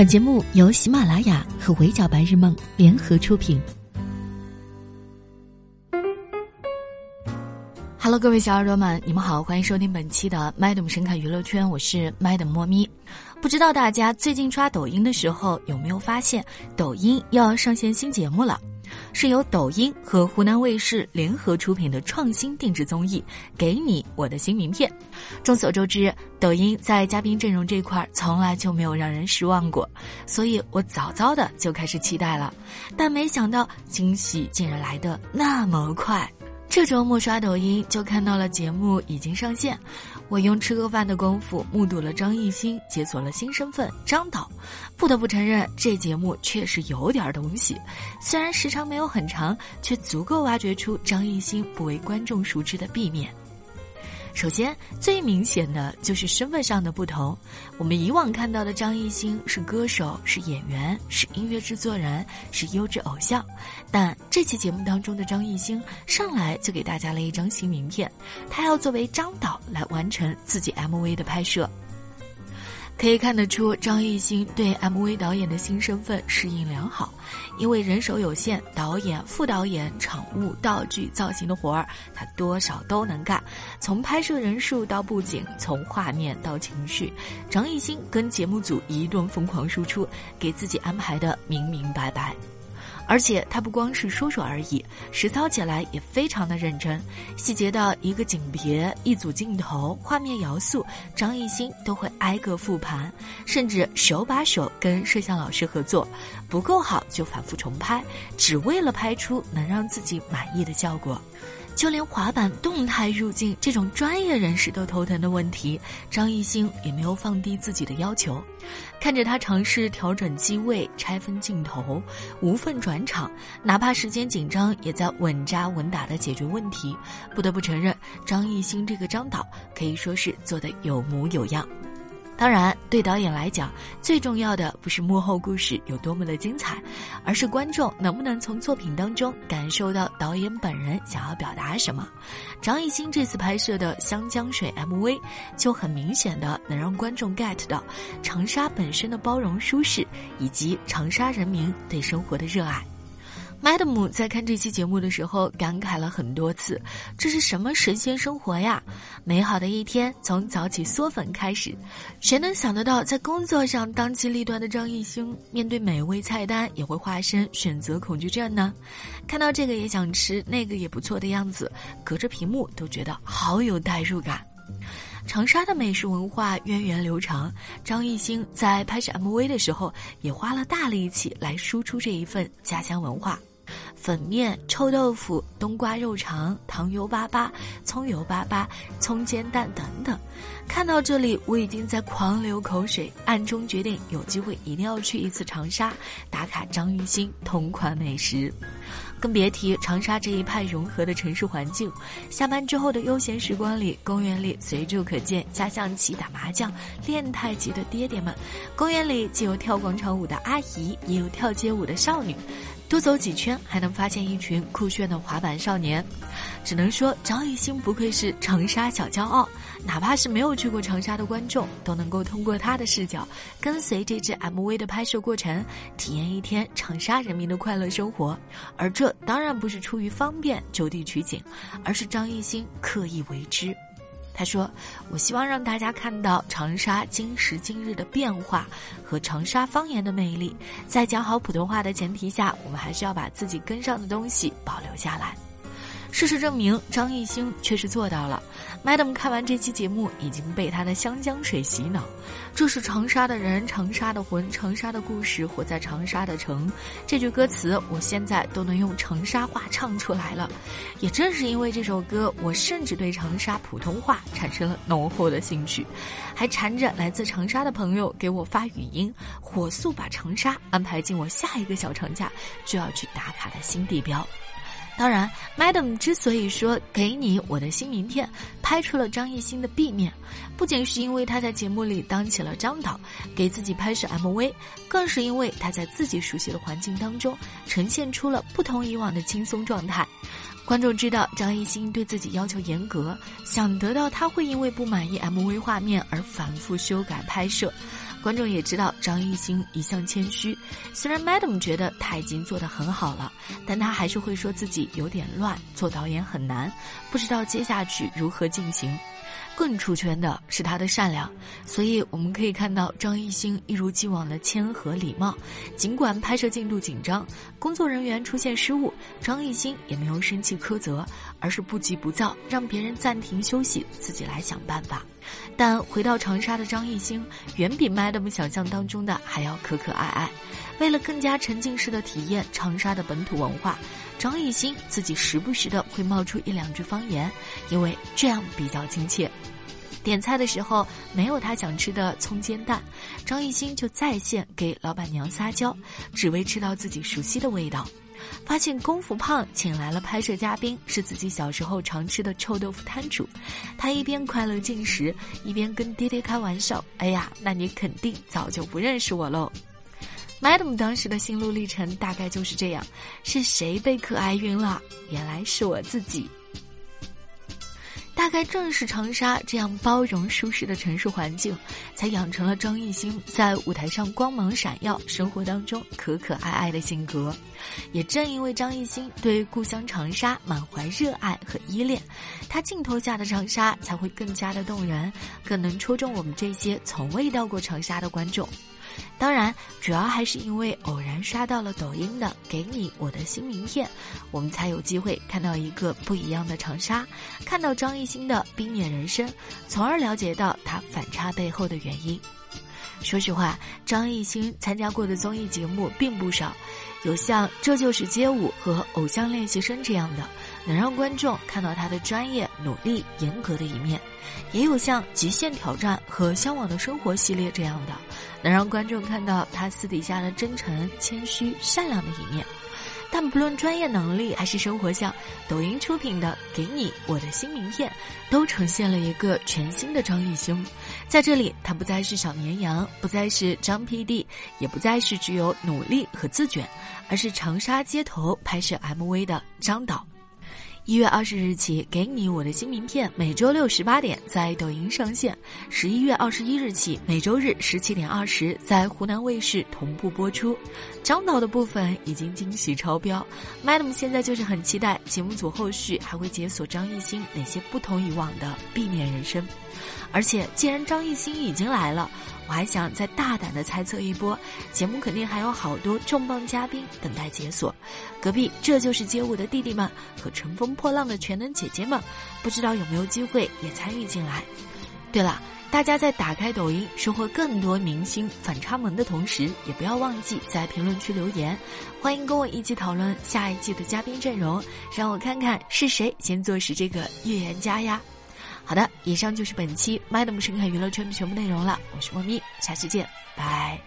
本节目由喜马拉雅和围剿白日梦联合出品。Hello， 各位小耳朵们，你们好，欢迎收听本期的 Madam 神侃娱乐圈，我是 Madam 莫咪。不知道大家最近刷抖音的时候有没有发现，抖音要上线新节目了，是由抖音和湖南卫视联合出品的创新定制综艺《给你我的新名片》。众所周知，抖音在嘉宾阵容这块从来就没有让人失望过，所以我早早的就开始期待了，但没想到惊喜竟然来得那么快。这周末刷抖音就看到了节目已经上线，我用吃个饭的功夫目睹了张艺兴解锁了新身份张导。不得不承认，这节目确实有点东西，虽然时长没有很长，却足够挖掘出张艺兴不为观众熟知的 B 面。首先，最明显的就是身份上的不同。我们以往看到的张艺兴是歌手，是演员，是音乐制作人，是优质偶像，但这期节目当中的张艺兴上来就给大家了一张新名片，他要作为张导来完成自己 MV 的拍摄。可以看得出，张艺兴对 MV 导演的新身份适应良好，因为人手有限，导演、副导演、场务、道具、造型的活儿，他多少都能干。从拍摄人数到布景，从画面到情绪，张艺兴跟节目组一顿疯狂输出，给自己安排的明明白白。而且他不光是说说而已，实操起来也非常的认真，细节到一个景别、一组镜头、画面要素，张艺兴都会挨个复盘，甚至手把手跟摄像老师合作，不够好就反复重拍，只为了拍出能让自己满意的效果。就连滑板动态入镜这种专业人士都头疼的问题，张艺兴也没有放低自己的要求。看着他尝试调整机位、拆分镜头、无缝转场，哪怕时间紧张也在稳扎稳打地解决问题。不得不承认，张艺兴这个张导可以说是做得有模有样。当然，对导演来讲，最重要的不是幕后故事有多么的精彩，而是观众能不能从作品当中感受到导演本人想要表达什么。张艺兴这次拍摄的湘江水 MV 就很明显的能让观众 get 到长沙本身的包容舒适，以及长沙人民对生活的热爱。Madam 在看这期节目的时候感慨了很多次，这是什么神仙生活呀，美好的一天从早起嗦粉开始。谁能想得到，在工作上当机立断的张艺兴，面对每位菜单也会化身选择恐惧症呢？看到这个也想吃，那个也不错的样子，隔着屏幕都觉得好有代入感。长沙的美食文化源远流长，张艺兴在拍摄 MV 的时候也花了大力气来输出这一份家乡文化。粉面、臭豆腐、冬瓜肉肠、糖油粑粑、葱油粑粑、葱煎蛋等等。看到这里，我已经在狂流口水，暗中决定有机会一定要去一次长沙，打卡张艺兴同款美食。更别提长沙这一派融合的城市环境，下班之后的悠闲时光里，公园里随处可见下象棋、打麻将、练太极的爹爹们，公园里既有跳广场舞的阿姨，也有跳街舞的少女，多走几圈还能发现一群酷炫的滑板少年。只能说张艺兴不愧是长沙小骄傲，哪怕是没有去过长沙的观众，都能够通过他的视角跟随这支 MV 的拍摄过程，体验一天长沙人民的快乐生活。而这当然不是出于方便就地取景，而是张艺兴刻意为之。他说，我希望让大家看到长沙今时今日的变化和长沙方言的魅力，在讲好普通话的前提下，我们还是要把自己跟上的东西保留下来。事实证明，张艺兴确实做到了。 Madam 看完这期节目已经被他的湘江水洗脑，这是长沙的人、长沙的魂、长沙的故事，活在长沙的城，这句歌词我现在都能用长沙话唱出来了。也正是因为这首歌，我甚至对长沙普通话产生了浓厚的兴趣，还缠着来自长沙的朋友给我发语音，火速把长沙安排进我下一个小长假就要去打卡的新地标。当然 Madam 之所以说给你我的新名片拍出了张艺兴的 B 面，不仅是因为他在节目里当起了张导给自己拍摄 MV， 更是因为他在自己熟悉的环境当中呈现出了不同以往的轻松状态。观众知道张艺兴对自己要求严格，想得到他会因为不满意 MV 画面而反复修改拍摄，观众也知道张艺兴一向谦虚，虽然 Madam 觉得他已经做得很好了，但他还是会说自己有点乱，做导演很难，不知道接下去如何进行。更出圈的是他的善良，所以我们可以看到张艺兴一如既往的谦和礼貌。尽管拍摄进度紧张，工作人员出现失误，张艺兴也没有生气苛责，而是不急不躁，让别人暂停休息，自己来想办法。但回到长沙的张艺兴远比 Madam 想象当中的还要可可爱爱。为了更加沉浸式的体验长沙的本土文化，张艺兴自己时不时的会冒出一两句方言，因为这样比较亲切。点菜的时候没有他想吃的葱煎蛋，张艺兴就在线给老板娘撒娇，只为吃到自己熟悉的味道。发现功夫胖请来了拍摄嘉宾是自己小时候常吃的臭豆腐摊主，他一边快乐进食，一边跟爹爹开玩笑：“哎呀，那你肯定早就不认识我喽。” Madam 当时的心路历程大概就是这样，是谁被可爱晕了？原来是我自己。大概正是长沙这样包容舒适的城市环境，才养成了张艺兴在舞台上光芒闪耀，生活当中可可爱爱的性格。也正因为张艺兴对故乡长沙满怀热爱和依恋，他镜头下的长沙才会更加的动人，更能戳中我们这些从未到过长沙的观众。当然，主要还是因为偶然刷到了抖音的给你我的新名片，我们才有机会看到一个不一样的长沙，看到张艺兴的冰面人生，从而了解到他反差背后的原因。说实话，张艺兴参加过的综艺节目并不少，有像《这就是街舞》和《偶像练习生》这样的，能让观众看到他的专业、努力、严格的一面；也有像《极限挑战》和《向往的生活》系列这样的，能让观众看到他私底下的真诚、谦虚、善良的一面。但不论专业能力还是生活上，抖音出品的《给你我的新名片》都呈现了一个全新的张艺兴。在这里，他不再是小绵羊，不再是张 PD， 也不再是只有努力和自觉，而是长沙街头拍摄 MV 的张导。1月20日起，《给你我的新名片》每周六18点在抖音上线。11月21日起，每周日17:20在湖南卫视同步播出。张导的部分已经惊喜超标， Madam 现在就是很期待节目组后续还会解锁张艺兴哪些不同以往的避免人生。而且既然张艺兴已经来了，我还想再大胆的猜测一波，节目肯定还有好多重磅嘉宾等待解锁。隔壁这就是街舞的弟弟们和乘风破浪的全能姐姐们，不知道有没有机会也参与进来。对了，大家在打开抖音收获更多明星反差萌的同时，也不要忘记在评论区留言，欢迎跟我一起讨论下一季的嘉宾阵容，让我看看是谁先坐实这个预言家呀。好的，以上就是本期 Madam 深看娱乐圈的全部内容了，我是莫咪，下期见，拜。